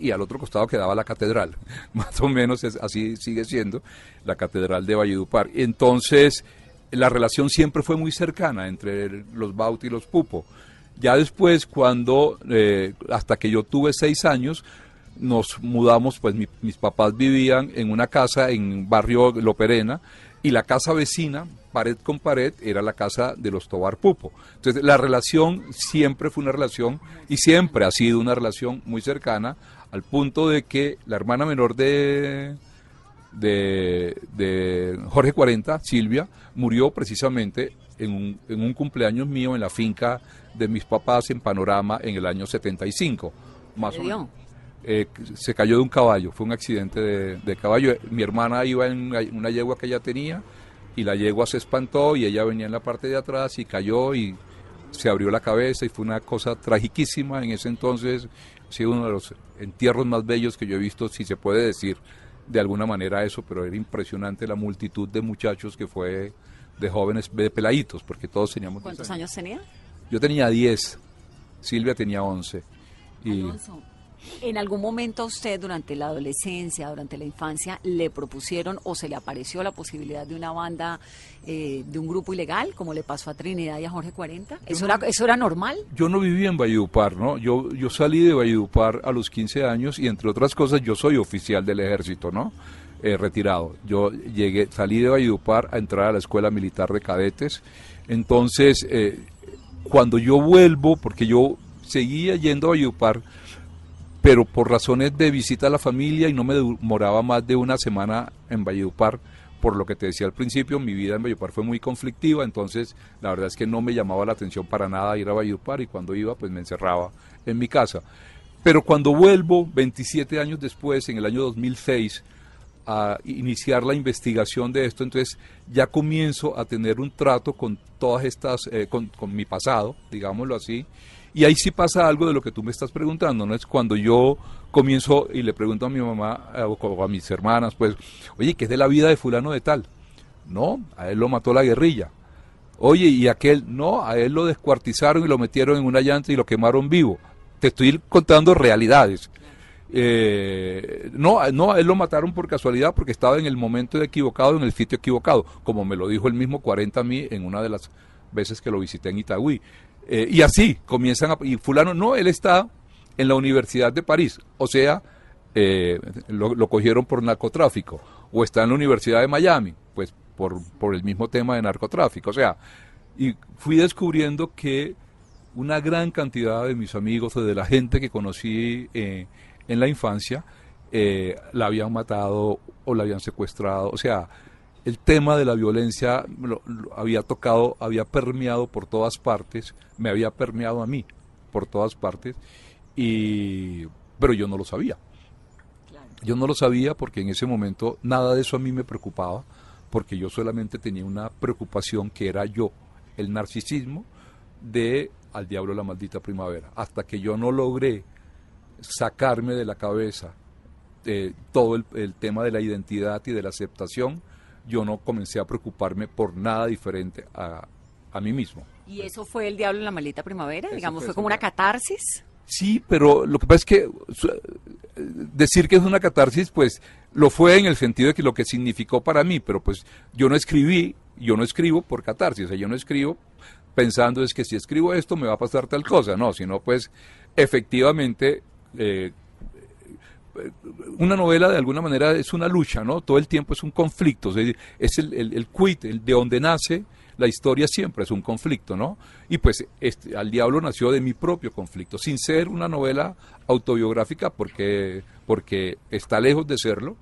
y al otro costado quedaba la catedral, más o menos es, así sigue siendo, la catedral de Valledupar. Entonces la relación siempre fue muy cercana entre los Baute y los Pupo. Ya después, cuando eh, hasta que yo tuve seis años, nos mudamos, pues mi, mis papás vivían en una casa en barrio Loperena y la casa vecina, pared con pared, era la casa de los Tobar Pupo. Entonces la relación siempre fue una relación y siempre ha sido una relación muy cercana, al punto de que la hermana menor de, de, de Jorge cuarenta, Silvia, murió precisamente en un, en un cumpleaños mío en la finca de mis papás en Panorama en el año setenta y cinco, más o menos. Eh, se cayó de un caballo, fue un accidente de, de caballo. Mi hermana iba en una yegua que ella tenía y la yegua se espantó y ella venía en la parte de atrás y cayó y se abrió la cabeza y fue una cosa tragiquísima. En ese entonces ha sido uno de los entierros más bellos que yo he visto, si se puede decir de alguna manera eso, pero era impresionante la multitud de muchachos que fue, de jóvenes, de peladitos, porque todos teníamos... ¿Cuántos años tenía? Yo tenía diez, Silvia tenía once y... Alonso, ¿en algún momento a usted durante la adolescencia, durante la infancia, le propusieron o se le apareció la posibilidad de una banda, eh, de un grupo ilegal, como le pasó a Trinidad y a Jorge cuarenta? ¿Eso, no, era, ¿Eso era normal? Yo no vivía en Valledupar, ¿no? Yo, yo salí de Valledupar a los quince años y entre otras cosas yo soy oficial del ejército, ¿no? Eh, retirado. Yo llegué, salí de Valledupar a entrar a la escuela militar de cadetes. Entonces, eh, cuando yo vuelvo, porque yo seguía yendo a Valledupar, pero por razones de visita a la familia y no me demoraba más de una semana en Valledupar, por lo que te decía al principio, mi vida en Valledupar fue muy conflictiva, entonces la verdad es que no me llamaba la atención para nada ir a Valledupar y cuando iba pues me encerraba en mi casa. Pero cuando vuelvo, veintisiete años después, en el año dos mil seis, a iniciar la investigación de esto, entonces ya comienzo a tener un trato con todas estas, eh, con, con mi pasado, digámoslo así. Y ahí sí pasa algo de lo que tú me estás preguntando, ¿no? Es cuando yo comienzo y le pregunto a mi mamá o a mis hermanas, pues, oye, ¿qué es de la vida de fulano de tal? No, a él lo mató la guerrilla. Oye, ¿y aquel? No, a él lo descuartizaron y lo metieron en una llanta y lo quemaron vivo. Te estoy contando realidades. Eh, no, no, a él lo mataron por casualidad porque estaba en el momento equivocado, en el sitio equivocado, como me lo dijo el mismo cuarenta a mí en una de las veces que lo visité en Itagüí. Eh, y así comienzan a... Y fulano, no, él está en la Universidad de París, o sea, eh, lo, lo cogieron por narcotráfico, o está en la Universidad de Miami, pues por, por el mismo tema de narcotráfico, o sea, y fui descubriendo que una gran cantidad de mis amigos, o de la gente que conocí eh, en la infancia, eh, la habían matado o la habían secuestrado, o sea... El tema de la violencia lo, lo había tocado, había permeado por todas partes, me había permeado a mí por todas partes, y, pero yo no lo sabía. Claro. Yo no lo sabía porque en ese momento nada de eso a mí me preocupaba, porque yo solamente tenía una preocupación que era yo, el narcisismo de Al Diablo la Maldita Primavera. Hasta que yo no logré sacarme de la cabeza eh, todo el, el tema de la identidad y de la aceptación, yo no comencé a preocuparme por nada diferente a, a mí mismo. ¿Y eso fue El Diablo en la Maldita Primavera? Eso digamos, fue, ¿fue como una catarsis? Sí, pero lo que pasa es que decir que es una catarsis, pues lo fue en el sentido de que lo que significó para mí, pero pues yo no escribí, yo no escribo por catarsis, o sea, yo no escribo pensando es que si escribo esto me va a pasar tal cosa, no, sino pues efectivamente... Eh, una novela de alguna manera es una lucha, ¿no? Todo el tiempo es un conflicto, es el, el, el quid, el de donde nace la historia siempre es un conflicto, ¿no? Y pues este, Al Diablo nació de mi propio conflicto, sin ser una novela autobiográfica porque, porque está lejos de serlo,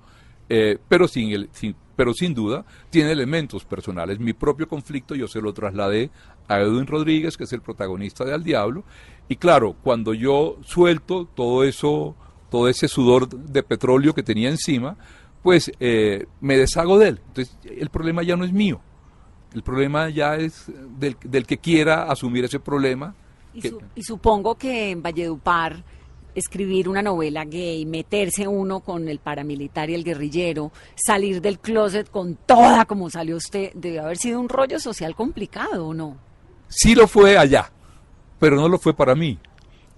eh, pero sin el sin, pero sin duda tiene elementos personales. Mi propio conflicto yo se lo trasladé a Edwin Rodríguez, que es el protagonista de Al Diablo, y claro, cuando yo suelto todo eso, todo ese sudor de petróleo que tenía encima, pues eh, me deshago de él. Entonces el problema ya no es mío, el problema ya es del, del que quiera asumir ese problema. Y, que... su, y supongo que en Valledupar escribir una novela gay, meterse uno con el paramilitar y el guerrillero, salir del closet con toda como salió usted, debió haber sido un rollo social complicado, ¿o no? Sí lo fue allá, pero no lo fue para mí,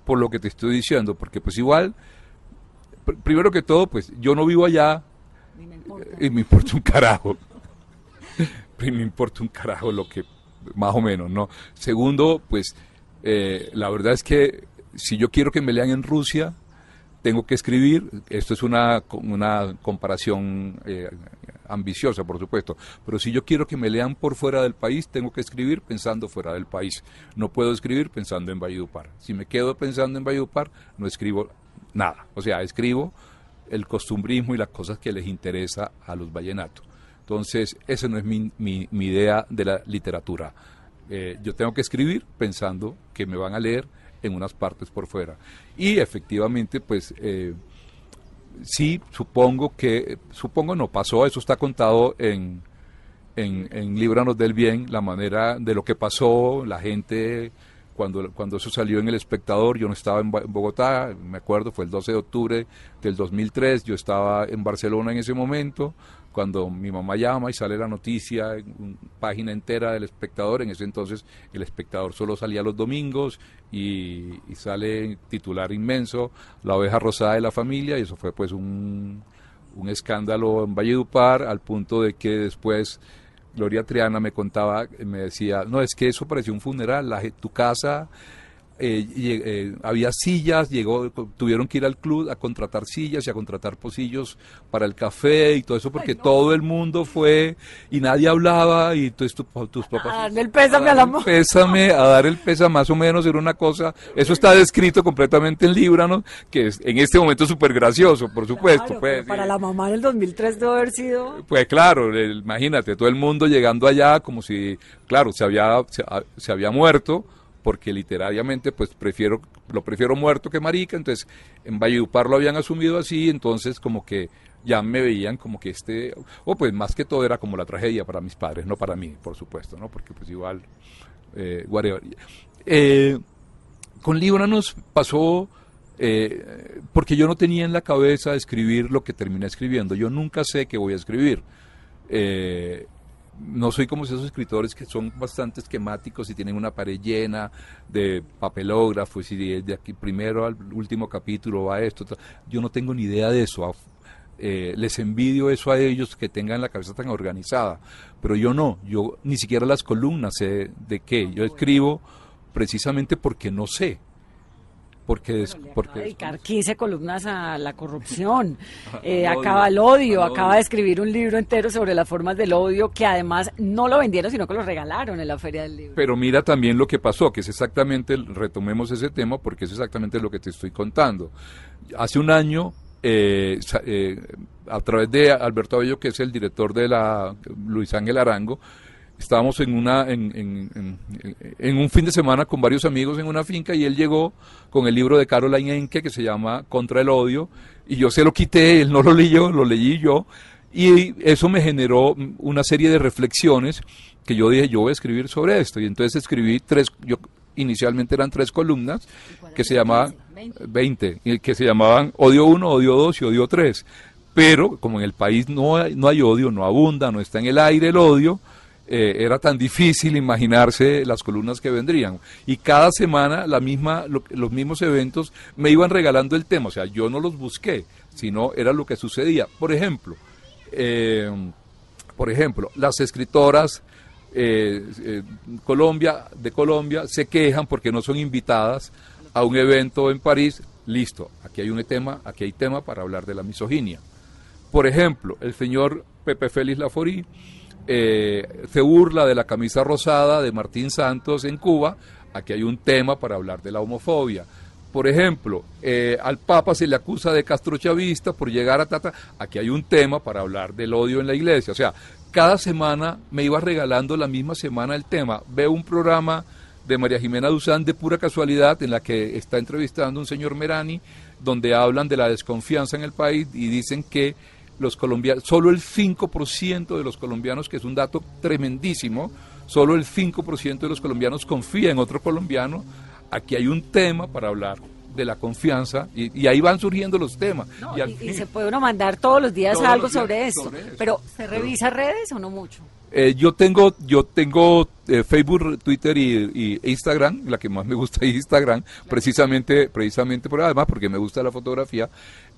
por lo que te estoy diciendo, porque pues igual, pr- primero que todo, pues yo no vivo allá. Ni me importa. Y me importa un carajo. Y me importa un carajo lo que, más o menos, ¿no? Segundo, pues, eh, la verdad es que si yo quiero que me lean en Rusia, tengo que escribir. Esto es una, una comparación eh, ambiciosa, por supuesto, pero si yo quiero que me lean por fuera del país, tengo que escribir pensando fuera del país. No puedo escribir pensando en Valledupar. Si me quedo pensando en Valledupar, no escribo nada. O sea, escribo el costumbrismo y las cosas que les interesa a los vallenatos. Entonces, esa no es mi, mi, mi idea de la literatura. Eh, yo tengo que escribir pensando que me van a leer en unas partes por fuera. Y efectivamente, pues, eh, sí, supongo que, supongo no pasó, eso está contado en, en, en Líbranos del Bien, la manera de lo que pasó, la gente, cuando, cuando eso salió en El Espectador. Yo no estaba en Bogotá, me acuerdo, fue el doce de octubre del dos mil tres, yo estaba en Barcelona en ese momento, cuando mi mamá llama y sale la noticia, en página entera del Espectador. En ese entonces El Espectador solo salía los domingos y, y sale titular inmenso, la oveja rosada de la familia, y eso fue pues un, un escándalo en Valledupar, al punto de que después Gloria Triana me contaba, me decía, no, es que eso pareció un funeral, la, tu casa... Eh, eh, había sillas, llegó, tuvieron que ir al club a contratar sillas y a contratar pocillos para el café y todo eso, porque ay, no, todo el mundo fue y nadie hablaba, y entonces tu, tus papás... A darle el pésame al amor. Pésame, a dar el pésame, más o menos era una cosa, eso está descrito completamente en Líbranos, que es, en este momento es súper gracioso, por supuesto. Claro, pues, para eh, la mamá del dos mil tres debe haber sido... Pues claro, eh, imagínate, todo el mundo llegando allá como si, claro, se había, se, se había muerto, porque literariamente pues prefiero lo prefiero muerto que marica. Entonces en Valledupar lo habían asumido así, entonces como que ya me veían como que este, o oh, pues más que todo era como la tragedia para mis padres, no para mí, por supuesto, no, porque pues igual eh, whatever. Eh, con Líbranos pasó eh, porque yo no tenía en la cabeza escribir lo que terminé escribiendo. Yo nunca sé qué voy a escribir. eh, No soy como esos escritores que son bastante esquemáticos y tienen una pared llena de papelógrafos y de aquí primero al último capítulo va esto. Yo no tengo ni idea de eso. Eh, les envidio eso a ellos, que tengan la cabeza tan organizada, pero yo no. Yo ni siquiera las columnas sé de qué. Yo escribo precisamente porque no sé. Porque, es, porque dedicar quince columnas a la corrupción, eh, odio, acaba el odio, acaba odio. de escribir un libro entero sobre las formas del odio, que además no lo vendieron, sino que lo regalaron en la Feria del Libro. Pero mira también lo que pasó, que es exactamente, retomemos ese tema, porque es exactamente lo que te estoy contando. Hace un año, eh, eh, a través de Alberto Abello, que es el director de la Luis Ángel Arango, estábamos en una en, en, en, en un fin de semana con varios amigos en una finca, y él llegó con el libro de Caroline Henke que se llama Contra el Odio, y yo se lo quité, él no lo leyó, lo leí yo, y eso me generó una serie de reflexiones que yo dije, yo voy a escribir sobre esto. Y entonces escribí tres, yo inicialmente eran tres columnas que se llamaban veinte, que se llamaban Odio uno, Odio dos y Odio tres, pero como en el país no hay, no hay odio, no abunda, no está en el aire el odio, Eh, era tan difícil imaginarse las columnas que vendrían, y cada semana la misma, lo, los mismos eventos me iban regalando el tema. O sea, yo no los busqué, sino era lo que sucedía. Por ejemplo, eh, por ejemplo, las escritoras eh, eh, Colombia, de Colombia se quejan porque no son invitadas a un evento en París. Listo, aquí hay un tema, aquí hay tema para hablar de la misoginia. Por ejemplo, el señor Pepe Félix Laforí Eh, se burla de la camisa rosada de Martín Santos en Cuba. Aquí hay un tema para hablar de la homofobia. Por ejemplo, eh, al Papa se le acusa de castrochavista por llegar a Tata. Aquí hay un tema para hablar del odio en la iglesia. O sea, cada semana me iba regalando la misma semana el tema. Veo un programa de María Jimena Duzán de pura casualidad en la que está entrevistando un señor Merani, donde hablan de la desconfianza en el país y dicen que los colombianos, solo el cinco por ciento de los colombianos, que es un dato tremendísimo, solo el cinco por ciento de los colombianos confía en otro colombiano. Aquí hay un tema para hablar de la confianza y, y ahí van surgiendo los temas. No, y, y, fin, y se puede uno mandar todos los días todos algo los días sobre, esto. sobre esto, pero ¿se revisa pero, redes o no mucho? Eh, yo tengo yo tengo eh, Facebook, Twitter y, y Instagram. La que más me gusta es Instagram, claro. precisamente precisamente por además porque me gusta la fotografía.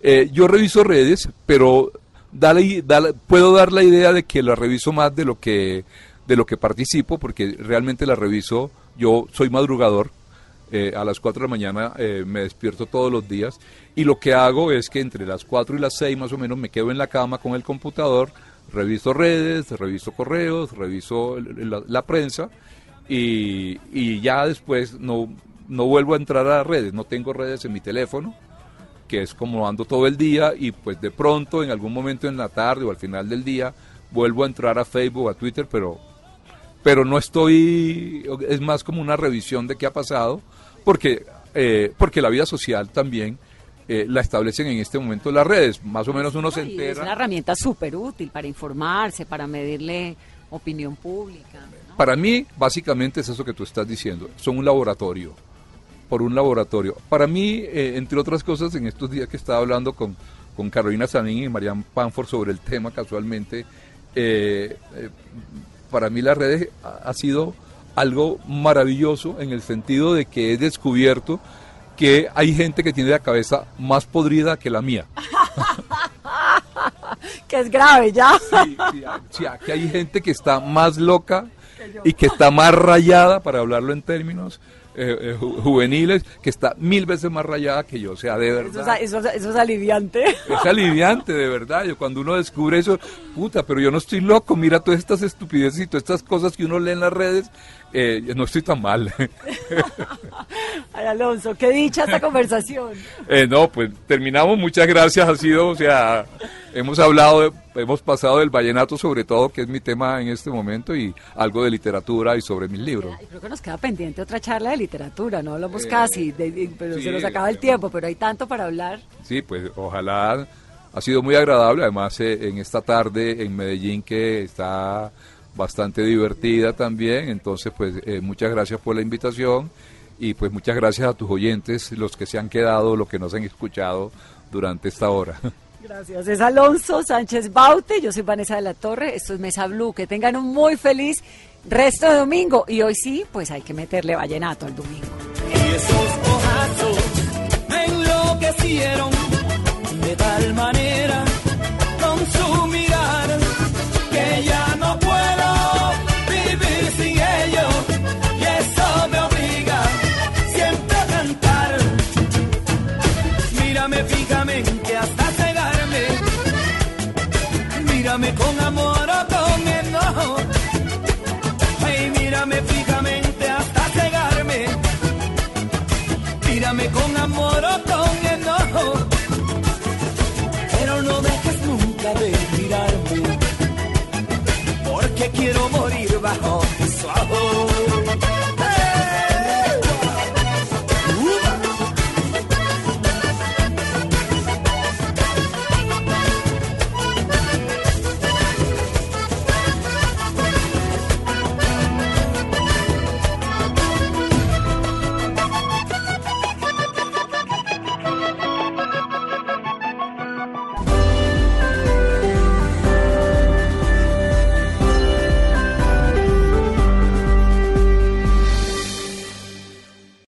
Eh, yo reviso redes, pero dale, dale, puedo dar la idea de que la reviso más de lo que de lo que participo, porque realmente la reviso. Yo soy madrugador. Eh, a las cuatro de la mañana eh, me despierto todos los días y lo que hago es que entre las cuatro y las seis más o menos me quedo en la cama con el computador, reviso redes, reviso correos, reviso la, la prensa y, y ya después no, no vuelvo a entrar a redes, no tengo redes en mi teléfono, que es como ando todo el día, y pues de pronto en algún momento en la tarde o al final del día vuelvo a entrar a Facebook, a Twitter, pero, pero no estoy, es más como una revisión de qué ha pasado. Porque, eh, porque la vida social también eh, la establecen en este momento las redes, más o menos uno se entera. Es una herramienta súper útil para informarse, para medirle opinión pública, ¿no? Para mí, básicamente es eso que tú estás diciendo, son un laboratorio, por un laboratorio. Para mí, eh, entre otras cosas, en estos días que estaba hablando con, con Carolina Sanín y Marian Panford sobre el tema casualmente, eh, eh, para mí las redes ha, ha sido algo maravilloso en el sentido de que he descubierto que hay gente que tiene la cabeza más podrida que la mía. Que es grave, ¿ya? Sí, sí, sí, que hay gente que está más loca que y que está más rayada, para hablarlo en términos eh, eh, ju juveniles, que está mil veces más rayada que yo, o sea, de verdad. Eso, eso, eso es aliviante. Es aliviante, de verdad. Yo, cuando uno descubre eso, puta, pero yo no estoy loco, mira todas estas estupideces y todas estas cosas que uno lee en las redes. Eh, no estoy tan mal. Ay, Alonso, qué dicha esta conversación. Eh, no, pues terminamos, muchas gracias, ha sido, o sea, hemos hablado, de, hemos pasado del vallenato sobre todo, que es mi tema en este momento, y algo de literatura y sobre mis libros. Creo que nos queda pendiente otra charla de literatura, no hablamos eh, casi, de, de, pero sí, se nos acaba el tiempo, pero hay tanto para hablar. Sí, pues ojalá, ha sido muy agradable, además eh, en esta tarde en Medellín que está bastante divertida también, entonces pues eh, muchas gracias por la invitación y pues muchas gracias a tus oyentes, los que se han quedado, los que nos han escuchado durante esta hora. Gracias, es Alonso Sánchez Baute, yo soy Vanessa de la Torre, esto es Mesa Blue, que tengan un muy feliz resto de domingo y hoy sí, pues hay que meterle vallenato al domingo. Y esos ojazos me enloquecieron de tal manera con su mirada que ya no puedo. Mírame con amor o con enojo, ay, mírame fijamente hasta cegarme, mírame con amor o con enojo, pero no dejes nunca de mirarme, porque quiero morir bajo tus ojos.